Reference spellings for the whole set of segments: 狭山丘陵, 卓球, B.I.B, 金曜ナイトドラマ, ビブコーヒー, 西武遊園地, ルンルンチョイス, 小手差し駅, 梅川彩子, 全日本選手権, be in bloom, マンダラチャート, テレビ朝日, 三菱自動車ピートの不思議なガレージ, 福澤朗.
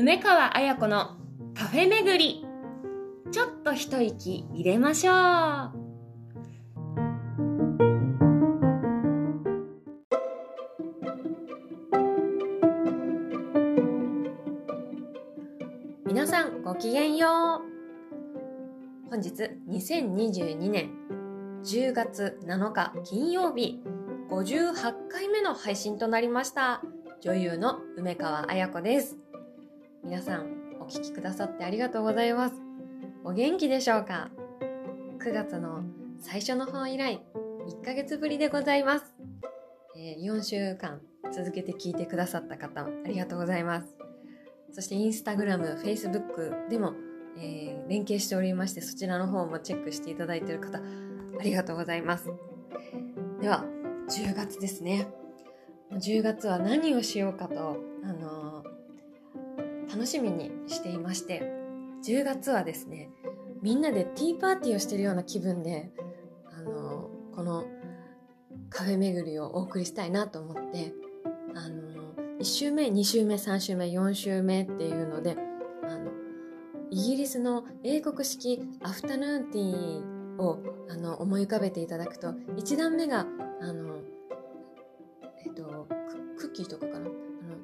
梅川彩子のカフェ巡り、ちょっと一息入れましょう。皆さんごきげんよう。本日2022年10月7日金曜日、58回目の配信となりました。女優の梅川彩子です。皆さんお聞きくださってありがとうございます。お元気でしょうか。9月の最初の本以来1ヶ月ぶりでございます、4週間続けて聞いてくださった方ありがとうございます。そしてインスタグラム、フェイスブックでも、連携しておりまして、そちらの方もチェックしていただいている方ありがとうございます。では10月ですね。10月は何をしようかと、楽しみにしていまして、10月はですね、みんなでティーパーティーをしているような気分で、このカフェ巡りをお送りしたいなと思って、1週目、2週目、3週目、4週目っていうので、イギリスの英国式アフタヌーンティーを思い浮かべていただくと、1段目がクッキーとかかな、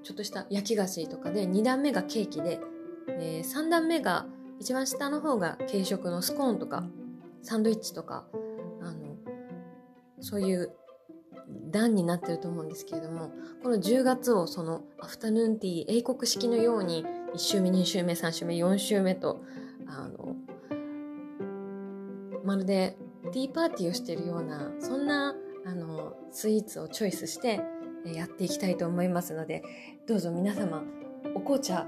ちょっとした焼き菓子とかで、2段目がケーキで、3段目が、一番下の方が軽食のスコーンとかサンドイッチとか、そういう段になってると思うんですけれども、この10月をそのアフタヌーンティー英国式のように1週目、2週目、3週目、4週目とまるでティーパーティーをしているような、そんなスイーツをチョイスしてやっていきたいと思いますので、どうぞ皆様お紅茶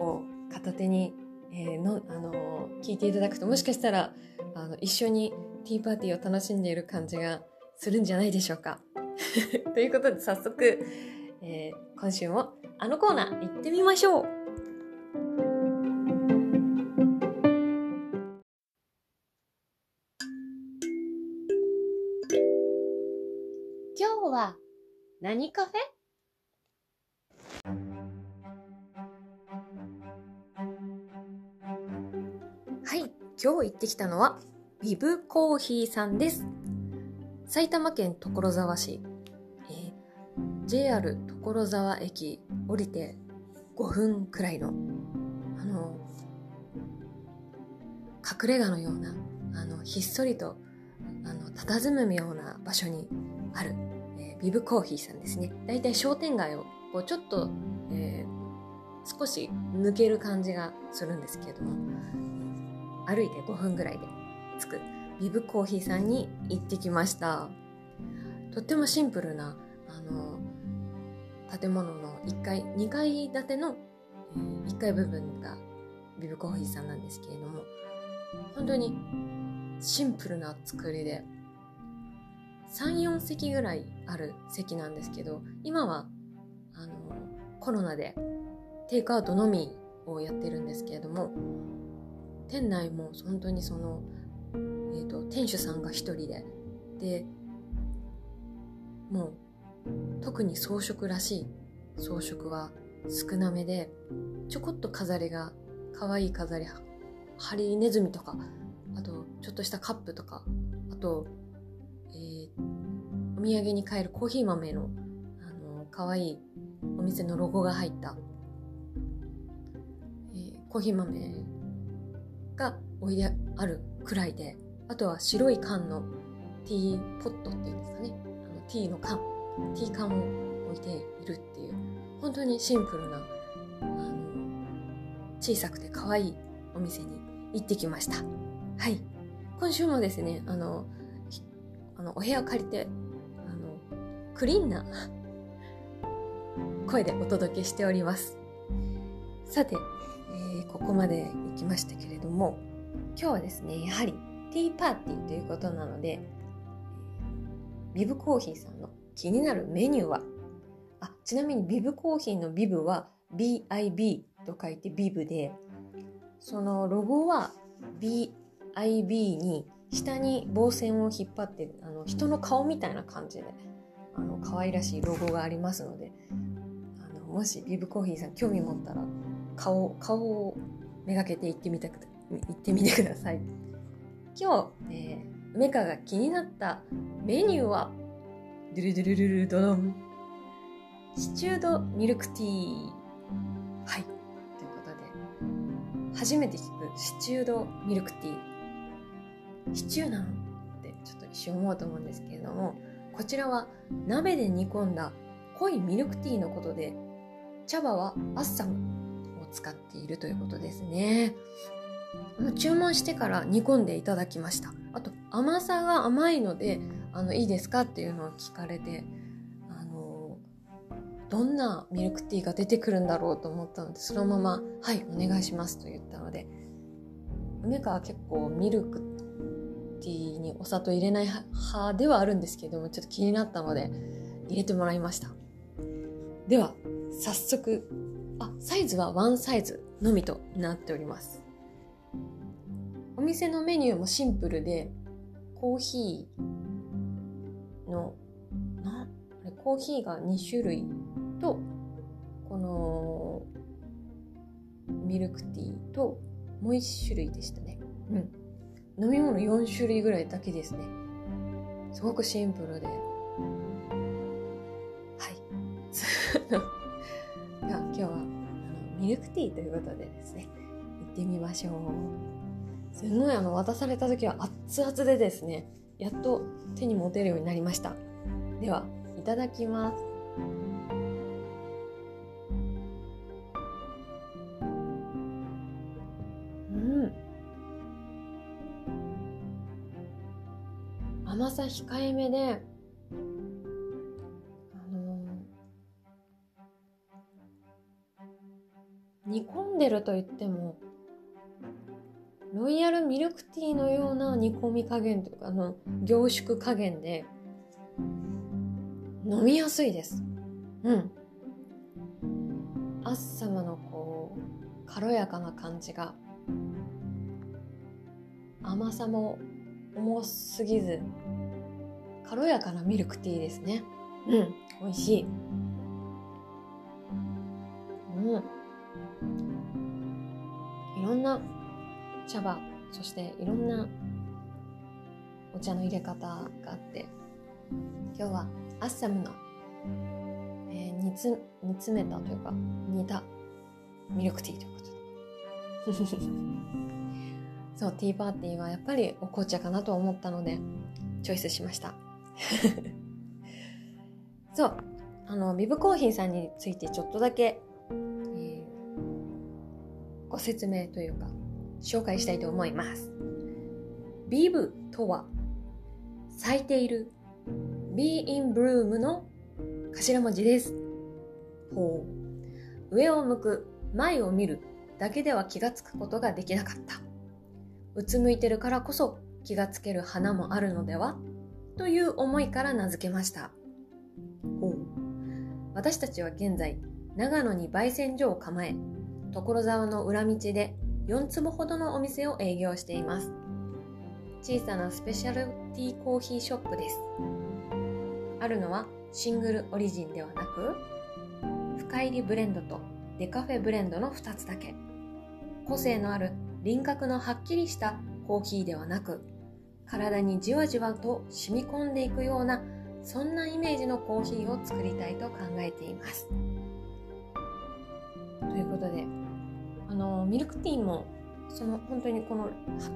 を片手に、聞いていただくと、もしかしたら一緒にティーパーティーを楽しんでいる感じがするんじゃないでしょうか。ということで早速、今週もあのコーナー行ってみましょう。今日は何カフェ？はい、今日行ってきたのはビブコーヒーさんです。埼玉県所沢市、JR 所沢駅降りて5分くらいの、隠れ家のような、ひっそりと佇むような場所にある、ビブコーヒーさんですね。だいたい商店街をこうちょっと、少し抜ける感じがするんですけれども、歩いて5分くらいで着くビブコーヒーさんに行ってきました。とってもシンプルな建物の1階2階建ての1階部分がビブコーヒーさんなんですけれども、本当にシンプルな作りで 3,4 席ぐらいある席なんですけど、今はコロナでテイクアウトのみをやってるんですけれども、店内も本当にその店主さんが一人で、もう特に装飾らしい装飾は少なめで、ちょこっと飾りが可愛い飾り、ハリネズミとか、あとちょっとしたカップとか、あと、お土産に買えるコーヒー豆の可愛いお店のロゴが入った、コーヒー豆が置いてあるくらいで、あとは白い缶のティーポットっていうんですかね、ティーの缶、ティー缶を置いているっていう、本当にシンプルな小さくて可愛いお店に行ってきました。はい、今週もですね、お部屋を借りてクリーンな声でお届けしております。さて、ここまで行きましたけれども、今日はですね、やはりティーパーティーということなので、ビブコーヒーさんの気になるメニューは、ちなみにビブコーヒーのビブは B.I.B と書いてビブで、そのロゴは B.I.B に下に棒線を引っ張って、人の顔みたいな感じで可愛らしいロゴがありますので、もしビブコーヒーさん興味持ったら顔をめがけて行ってみてください。今日、メカが気になったメニューはドゥルドゥルドゥルドドン、シチュードミルクティー。はい、ということで初めて聞くシチュードミルクティー、シチューなのってちょっと一瞬思うと思うんですけれども、こちらは鍋で煮込んだ濃いミルクティーのことで、茶葉はアッサムを使っているということですね。注文してから煮込んでいただきました。あと甘さが甘いのでいいですかっていうのを聞かれて、どんなミルクティーが出てくるんだろうと思ったので、そのままはいお願いしますと言ったので、梅川は結構ミルクティーにお砂糖入れない派ではあるんですけども、ちょっと気になったので入れてもらいました。では早速、サイズは1サイズのみとなっております。お店のメニューもシンプルで、コーヒーが2種類と、このミルクティーともう1種類でしたね。飲み物4種類ぐらいだけですね。すごくシンプルで、はい。今日はミルクティーということでですね、行ってみましょう。すごい渡された時は熱々でですね、やっと手に持てるようになりました。ではいただきます。甘さ控えめで、煮込んでるといってもロイヤルミルクティーのような煮込み加減というか凝縮加減で飲みやすいです。アッサムの軽やかな感じが、甘さも重すぎず軽やかなミルクティーですね。美味しい。いろんな茶葉、そしていろんなお茶の入れ方があって、今日はアッサムの、煮詰めたというか煮たミルクティーということでそう、ティーパーティーはやっぱりお紅茶かなと思ったのでチョイスしましたそう、ビブコーヒーさんについてちょっとだけ、ご説明というか紹介したいと思います。 B.I.B とは咲いている be in bloom の頭文字です。上を向く、前を見るだけでは気がつくことができなかった。うつむいてるからこそ気がつける花もあるのではという思いから名付けました。私たちは現在長野に焙煎所を構え、所沢の裏道で4坪ほどのお店を営業しています。小さなスペシャルティーコーヒーショップです。あるのはシングルオリジンではなく、深入りブレンドとデカフェブレンドの2つだけ。個性のある輪郭のはっきりしたコーヒーではなく、体にじわじわと染み込んでいくような、そんなイメージのコーヒーを作りたいと考えています。ということで、ミルクティーも本当にはっ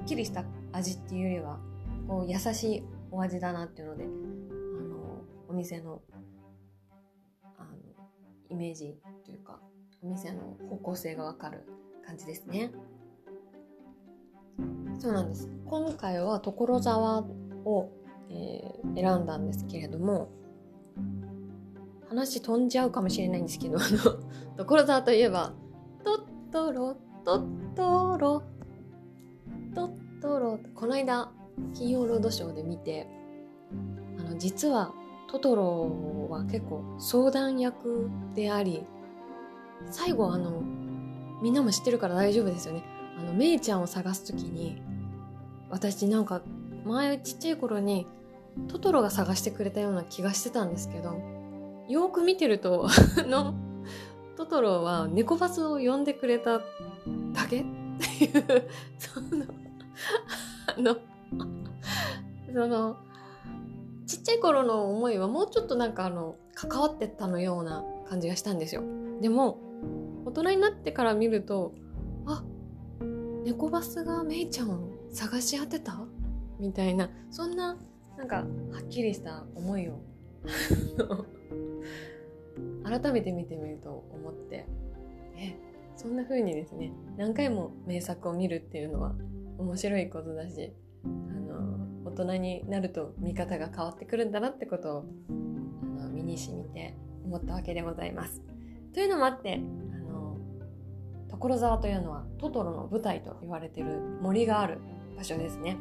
きりした味っていうよりは優しいお味だなっていうので、お店の、イメージというかお店の方向性がわかる感じですね。そうなんです。今回は所沢を、選んだんですけれども、話飛んじゃうかもしれないんですけど所沢といえばトトロ、この間金曜ロードショーで見て、実はトトロは結構相談役であり、最後みんなも知ってるから大丈夫ですよね。メイちゃんを探すときに、私なんか前ちっちゃい頃にトトロが探してくれたような気がしてたんですけど、よーく見てるとトトロは猫バスを呼んでくれただけっていうそのちっちゃい頃の思いはもうちょっとなんか関わってったのような感じがしたんですよ。でも大人になってから見ると、あ、猫バスがメイちゃんを探し当てたみたいな、そんななんかはっきりした思いを改めて見てみると思って、そんな風にですね、何回も名作を見るっていうのは面白いことだし、大人になると見方が変わってくるんだなってことを身に染みて思ったわけでございます。というのもあって、所沢というのはトトロの舞台と言われている森がある場所ですね。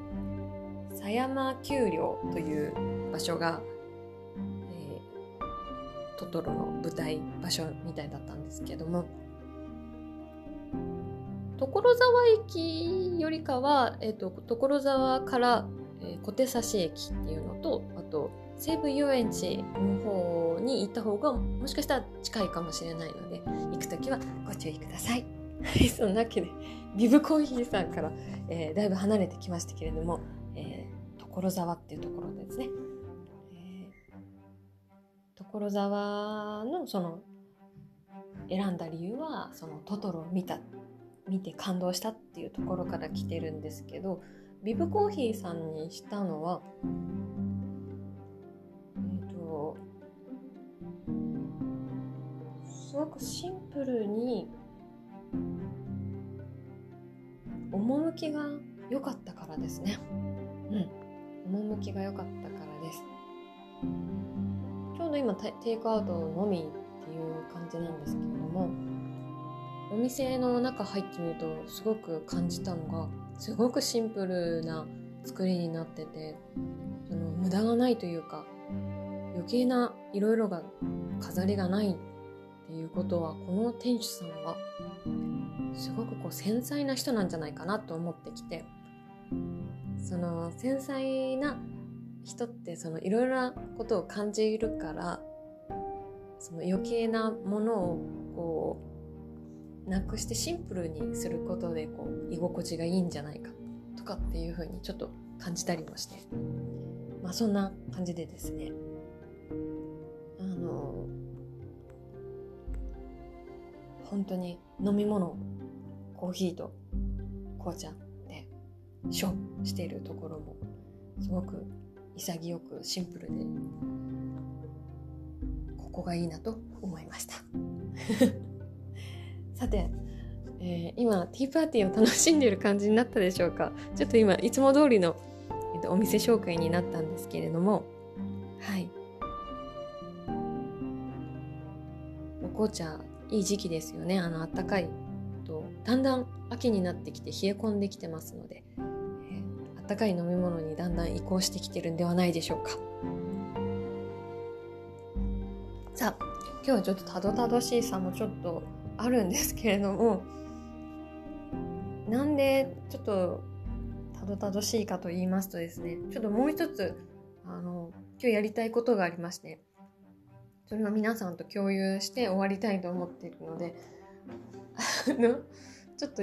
狭山丘陵という場所が、トトロの舞台場所みたいだったんですけども、所沢駅よりかは、所沢から小手差し駅っていうのと、あと西武遊園地の方に行った方がもしかしたら近いかもしれないので、行くときはご注意ください。そんなわけでビブコーヒーさんから、だいぶ離れてきましたけれども、所沢っていうところですね、所沢のその選んだ理由は、そのトトロを見て感動したっていうところから来てるんですけど、ビブコーヒーさんにしたのは、すごくシンプルに趣が良かったからですね。趣が良かったからです。ちょうど今テイクアウトのみっていう感じなんですけれども、お店の中入ってみるとすごく感じたのが、すごくシンプルな作りになってて、その無駄がないというか、余計ないろいろが飾りがないっていうことは、この店主さんはすごくこう繊細な人なんじゃないかなと思ってきて、その繊細な人ってそのいろいろなことを感じるから、その余計なものをこうなくしてシンプルにすることで、こう居心地がいいんじゃないかとかっていう風にちょっと感じたりもして、まあそんな感じでですね、本当に飲み物、コーヒーと紅茶で勝負しているところもすごく潔くシンプルで、ここがいいなと思いました。さて、今ティーパーティーを楽しんでいる感じになったでしょうか。ちょっと今いつも通りの、お店紹介になったんですけれども、はい、お紅茶いい時期ですよね。暖かいとだんだん秋になってきて冷え込んできてますので、暖かい飲み物にだんだん移行してきてるんではないでしょうか。さあ、今日はちょっとたどたどしいさもちょっとあるんですけれども、なんでちょっとたどたどしいかと言いますとですね、ちょっともう一つ今日やりたいことがありまして、それを皆さんと共有して終わりたいと思っているので、ちょっと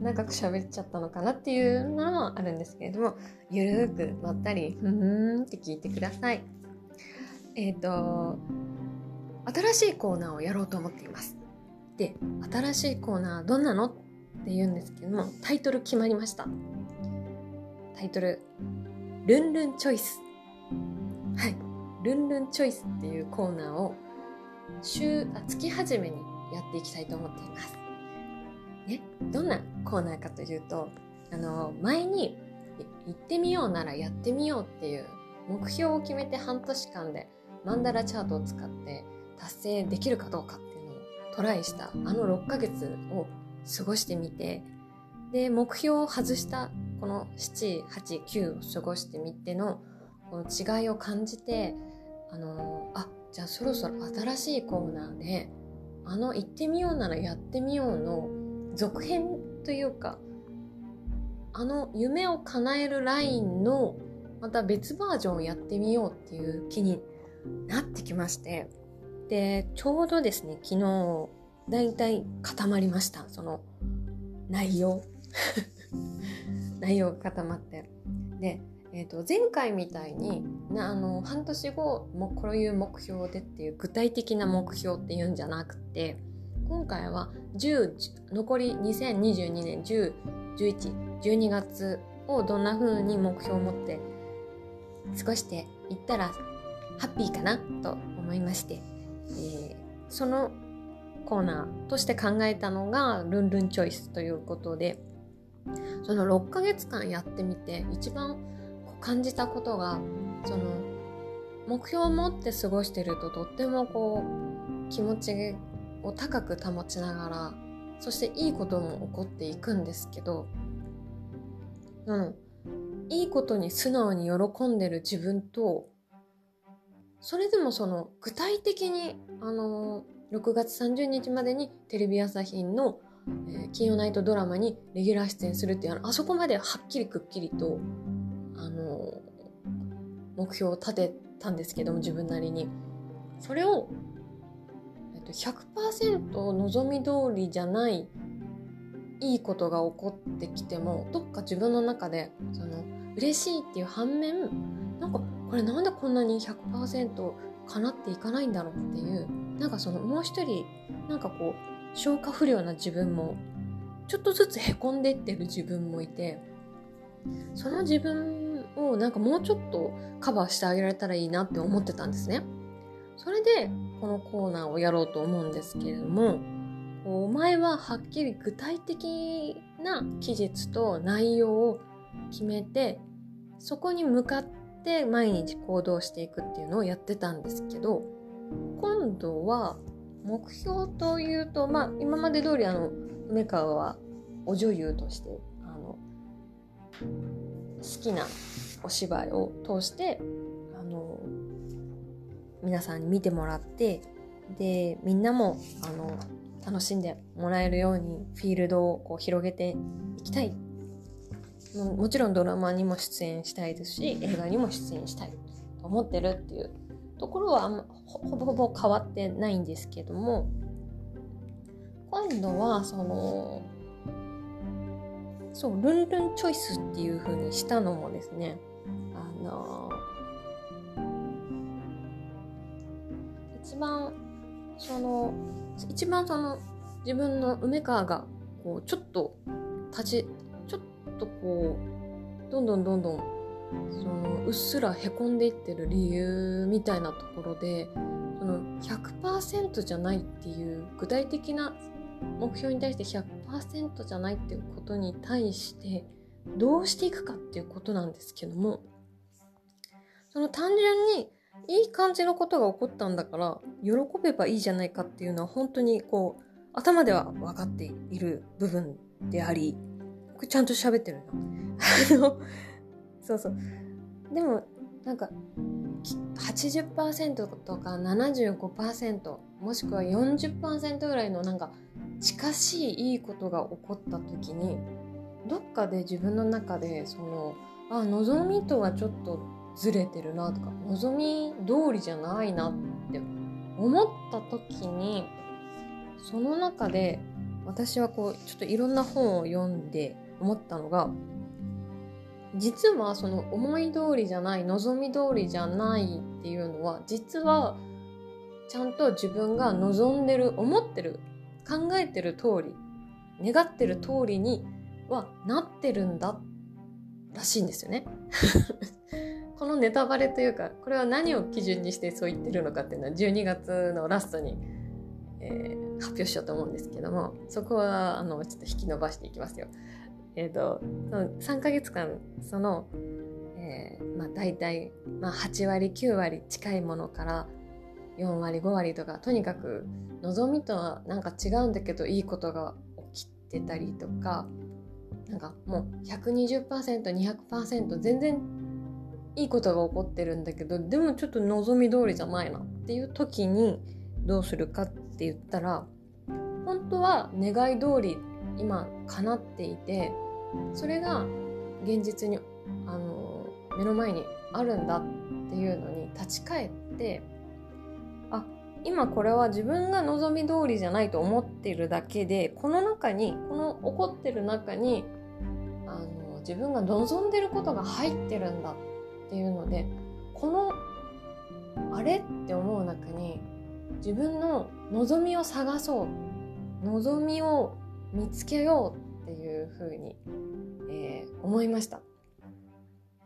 長く喋っちゃったのかなっていうのもあるんですけれども、ゆるーくまったりふーんって聞いてください。新しいコーナーをやろうと思っています。で、新しいコーナーどんなのって言うんですけども、タイトル決まりました。タイトル、ルンルンチョイス。はい、ルンルンチョイスっていうコーナーを月初めにやっていきたいと思っています、どんなコーナーかというと、前に行ってみようならやってみようっていう目標を決めて、半年間でマンダラチャートを使って達成できるかどうかっていうのをトライした6ヶ月を過ごしてみて、で目標を外したこの 7,8,9 を過ごしてみてのこの違いを感じて、じゃあそろそろ新しいコーナーで行ってみようならやってみようの続編というか、夢を叶えるラインのまた別バージョンをやってみようっていう気になってきまして、でちょうどですね、昨日だいたい固まりました。その内容が固まって、で、前回みたいに半年後もこういう目標でっていう具体的な目標っていうんじゃなくて、今回は残り2022年10、11、12月をどんな風に目標を持って過ごしていったらハッピーかなと思いまして、そのコーナーとして考えたのがルンルンチョイスということで、その6ヶ月間やってみて一番感じたことが、その目標を持って過ごしてるととってもこう気持ちを高く保ちながら、そしていいことも起こっていくんですけど、いいことに素直に喜んでる自分と、それでもその具体的に6月30日までにテレビ朝日の金曜ナイトドラマにレギュラー出演するっていうあそこまではっきりくっきりと目標を立てたんですけども、自分なりにそれを、100% 望み通りじゃないいいことが起こってきても、どっか自分の中でその嬉しいっていう反面、なんかこれなんでこんなに 100% 叶っていかないんだろうっていう、なんかそのもう一人なんかこう消化不良な自分も、ちょっとずつへこんでってる自分もいて、その自分をなんかもうちょっとカバーしてあげられたらいいなって思ってたんですね。それでこのコーナーをやろうと思うんですけれども、お前ははっきり具体的な期日と内容を決めて、そこに向かって毎日行動していくっていうのをやってたんですけど、今度は目標というと、今まで通り梅川はお女優として好きなお芝居を通して皆さんに見てもらって、でみんなも楽しんでもらえるようにフィールドをこう広げていきたい、もちろんドラマにも出演したいですし、映画にも出演したいと思ってるっていうところはほぼほぼ変わってないんですけども、今度はルンルンチョイスっていう風にしたのもですね、一番自分の梅川がこうちょっとこうどんどんうっすらへこんでいってる理由みたいなところで、その 100% じゃないっていう具体的な目標に対して 100% じゃないっていうことに対してどうしていくかっていうことなんですけども、その単純にいい感じのことが起こったんだから喜べばいいじゃないかっていうのは、本当にこう頭では分かっている部分であり、ちゃんと喋ってるなそうでもなんか 80% とか 75% もしくは 40% ぐらいのなんか近しいいいことが起こった時に、どっかで自分の中で望みとはちょっとずれてるなとか、望み通りじゃないなって思った時に、その中で私はこうちょっといろんな本を読んで思ったのが、実はその思い通りじゃない、望み通りじゃないっていうのは、実はちゃんと自分が望んでる、思ってる、考えてる通り、願ってる通りにはなってるんだらしいんですよねこのネタバレというか、これは何を基準にしてそう言ってるのかっていうのは12月のラストに、発表しようと思うんですけども、そこはちょっと引き伸ばしていきますよ。3ヶ月間大体、8割9割近いものから4割5割とか、とにかく望みとはなんか違うんだけどいいことが起きてたりとか、なんかもう 120%200% 全然いいことが起こってるんだけど、でもちょっと望み通りじゃないなっていう時にどうするかって言ったら、本当は願い通り今叶っていて、それが現実に目の前にあるんだっていうのに立ち返って、あ、今これは自分が望み通りじゃないと思っているだけで、この起こってる中に自分が望んでることが入ってるんだっていうので、このあれって思う中に自分の望みを探そう、望みを見つけようっていうふうに、思いました。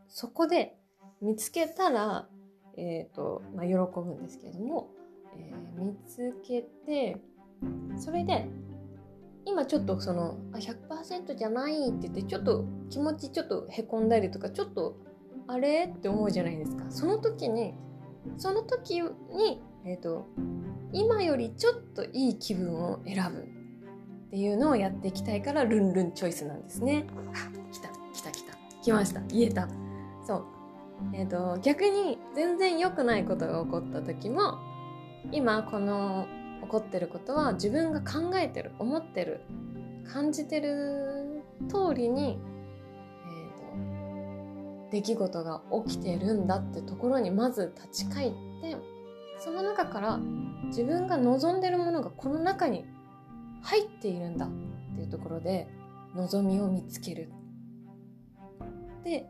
そこで見つけたら、喜ぶんですけれども、見つけて、それで今ちょっと100% じゃないって言ってちょっと気持ちちょっとへこんだりとか、ちょっとあれって思うじゃないですか。その時に、今よりちょっといい気分を選ぶっていうのをやっていきたいから、ルンルンチョイスなんですね。来ました言えた。そう、逆に全然良くないことが起こった時も、今この起こってることは自分が考えてる、思ってる、感じてる通りに、出来事が起きてるんだってところにまず立ち返って、その中から自分が望んでるものがこの中に入っているんだっていうところで望みを見つける。で、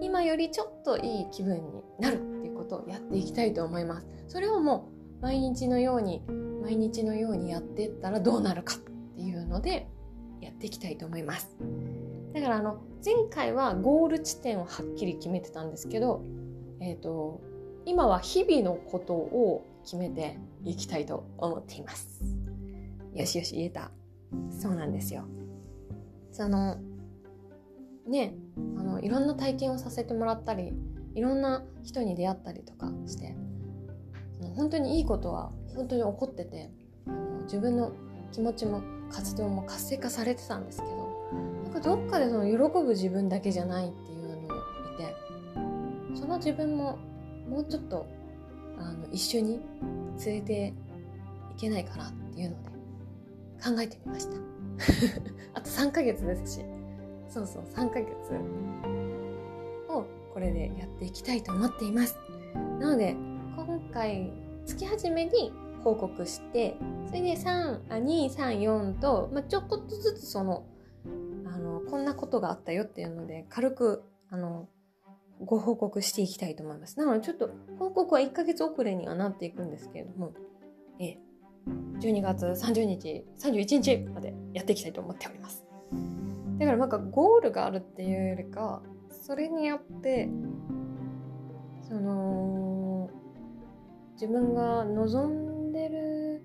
今よりちょっといい気分になるっていうことをやっていきたいと思います。それをもう毎日のようにやっていったらどうなるかっていうのでやっていきたいと思います。だから前回はゴール地点をはっきり決めてたんですけど、今は日々のことを決めていきたいと思っています。よし言えた。そうなんですよ。いろんな体験をさせてもらったり、いろんな人に出会ったりとかして、本当にいいことは本当に起こってて、自分の気持ちも活動も活性化されてたんですけど、なんかどっかで喜ぶ自分だけじゃないっていうのを見て、その自分ももうちょっと一緒に連れていけないかなっていうので考えてみましたあと3ヶ月ですし、そう3ヶ月をこれでやっていきたいと思っています。なので今回月初めに報告して、それで2、3、4と、ちょっとずつこんなことがあったよっていうので軽くご報告していきたいと思います。なのでちょっと報告は1ヶ月遅れにはなっていくんですけれども、12月30日、31日までやっていきたいと思っております。だからゴールがあるっていうよりか、それによって自分が望んでる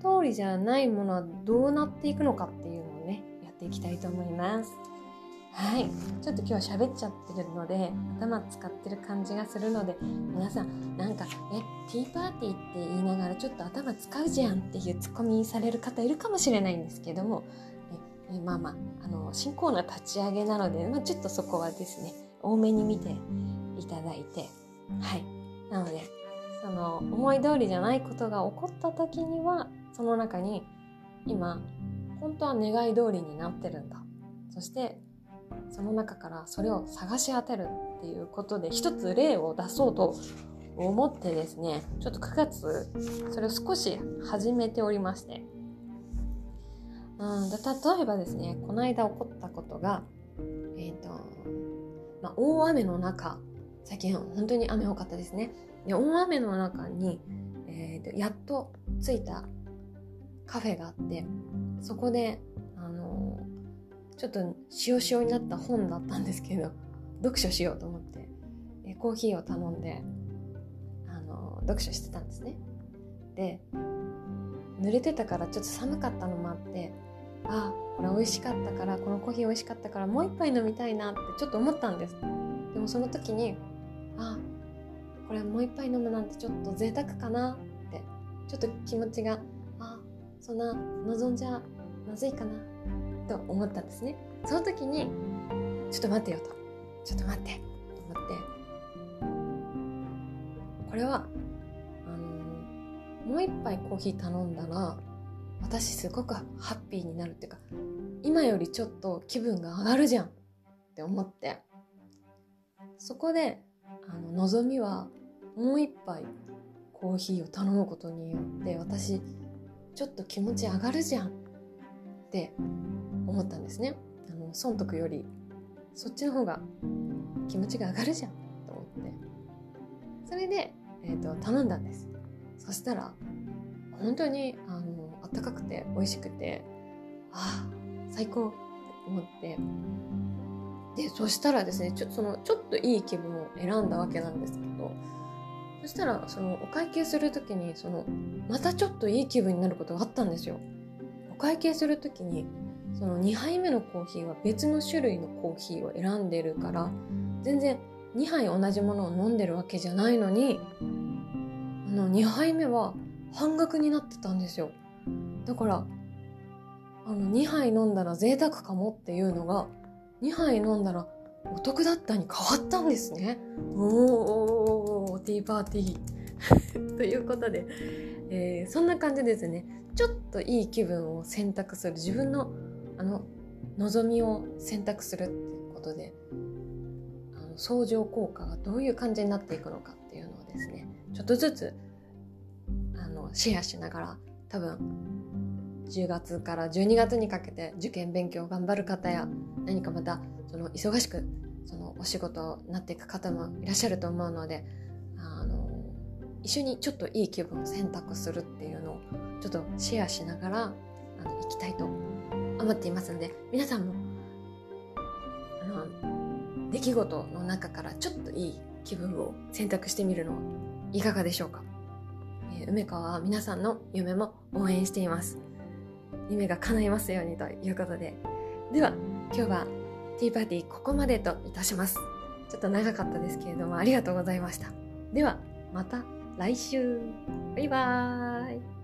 通りじゃないものはどうなっていくのかっていうのをね、やっていきたいと思います。はい、ちょっと今日喋っちゃってるので頭使ってる感じがするので、皆さんティーパーティーって言いながらちょっと頭使うじゃんっていうツッコミされる方いるかもしれないんですけども、新コーナー立ち上げなので、ちょっとそこはですね多めに見ていただいて、はい、なので思い通りじゃないことが起こった時には、その中に今本当は願い通りになってるんだ、そしてその中からそれを探し当てるっていうことで一つ例を出そうと思ってですね、ちょっと9月それを少し始めておりまして、例えばですね、この間起こったことが、大雨の中、最近本当に雨多かったですね。で、大雨の中に、やっと着いたカフェがあって、そこで、ちょっとしおになった本だったんですけど、読書しようと思って、コーヒーを頼んで、読書してたんですね。で、濡れてたからちょっと寒かったのもあって、これ美味しかったから、このコーヒー美味しかったからもう一杯飲みたいなってちょっと思ったんです。でもその時にこれもう一杯飲むなんてちょっと贅沢かなって、ちょっと気持ちがそんな望んじゃまずいかなと思ったんですね。その時にちょっと待ってと思って、これはもう一杯コーヒー頼んだら私すごくハッピーになるっていうか、今よりちょっと気分が上がるじゃんって思って、そこで望みはもう一杯コーヒーを頼むことによって私ちょっと気持ち上がるじゃんって思ったんですね。損得よりそっちの方が気持ちが上がるじゃんと思って、それで、頼んだんです。そしたら本当にあったかくて美味しくて、ああ最高って思って、でそしたらですね、ちょっといい気分を選んだわけなんですけど、そしたらそのお会計するときにまたちょっといい気分になることがあったんですよ。お会計するときにその2杯目のコーヒーは別の種類のコーヒーを選んでるから、全然2杯同じものを飲んでるわけじゃないのに、2杯目は半額になってたんですよ。だから2杯飲んだら贅沢かもっていうのが2杯飲んだらお得だったに変わったんですね。おーティーパーティーということで、そんな感じですね。ちょっといい気分を選択する、自分の望みを選択するっていうことで、相乗効果がどういう感じになっていくのかっていうのをですね、ちょっとずつシェアしながら、多分10月から12月にかけて受験勉強を頑張る方や、何かまた忙しくお仕事になっていく方もいらっしゃると思うので、一緒にちょっといい気分を選択するっていうのをちょっとシェアしながらいきたいと思っていますので、皆さんも出来事の中からちょっといい気分を選択してみるのはいかがでしょうか。梅川は皆さんの夢も応援しています。夢が叶いますようにということで、では今日はティーパーティーここまでといたします。ちょっと長かったですけれども、ありがとうございました。ではまた来週、バイバーイ。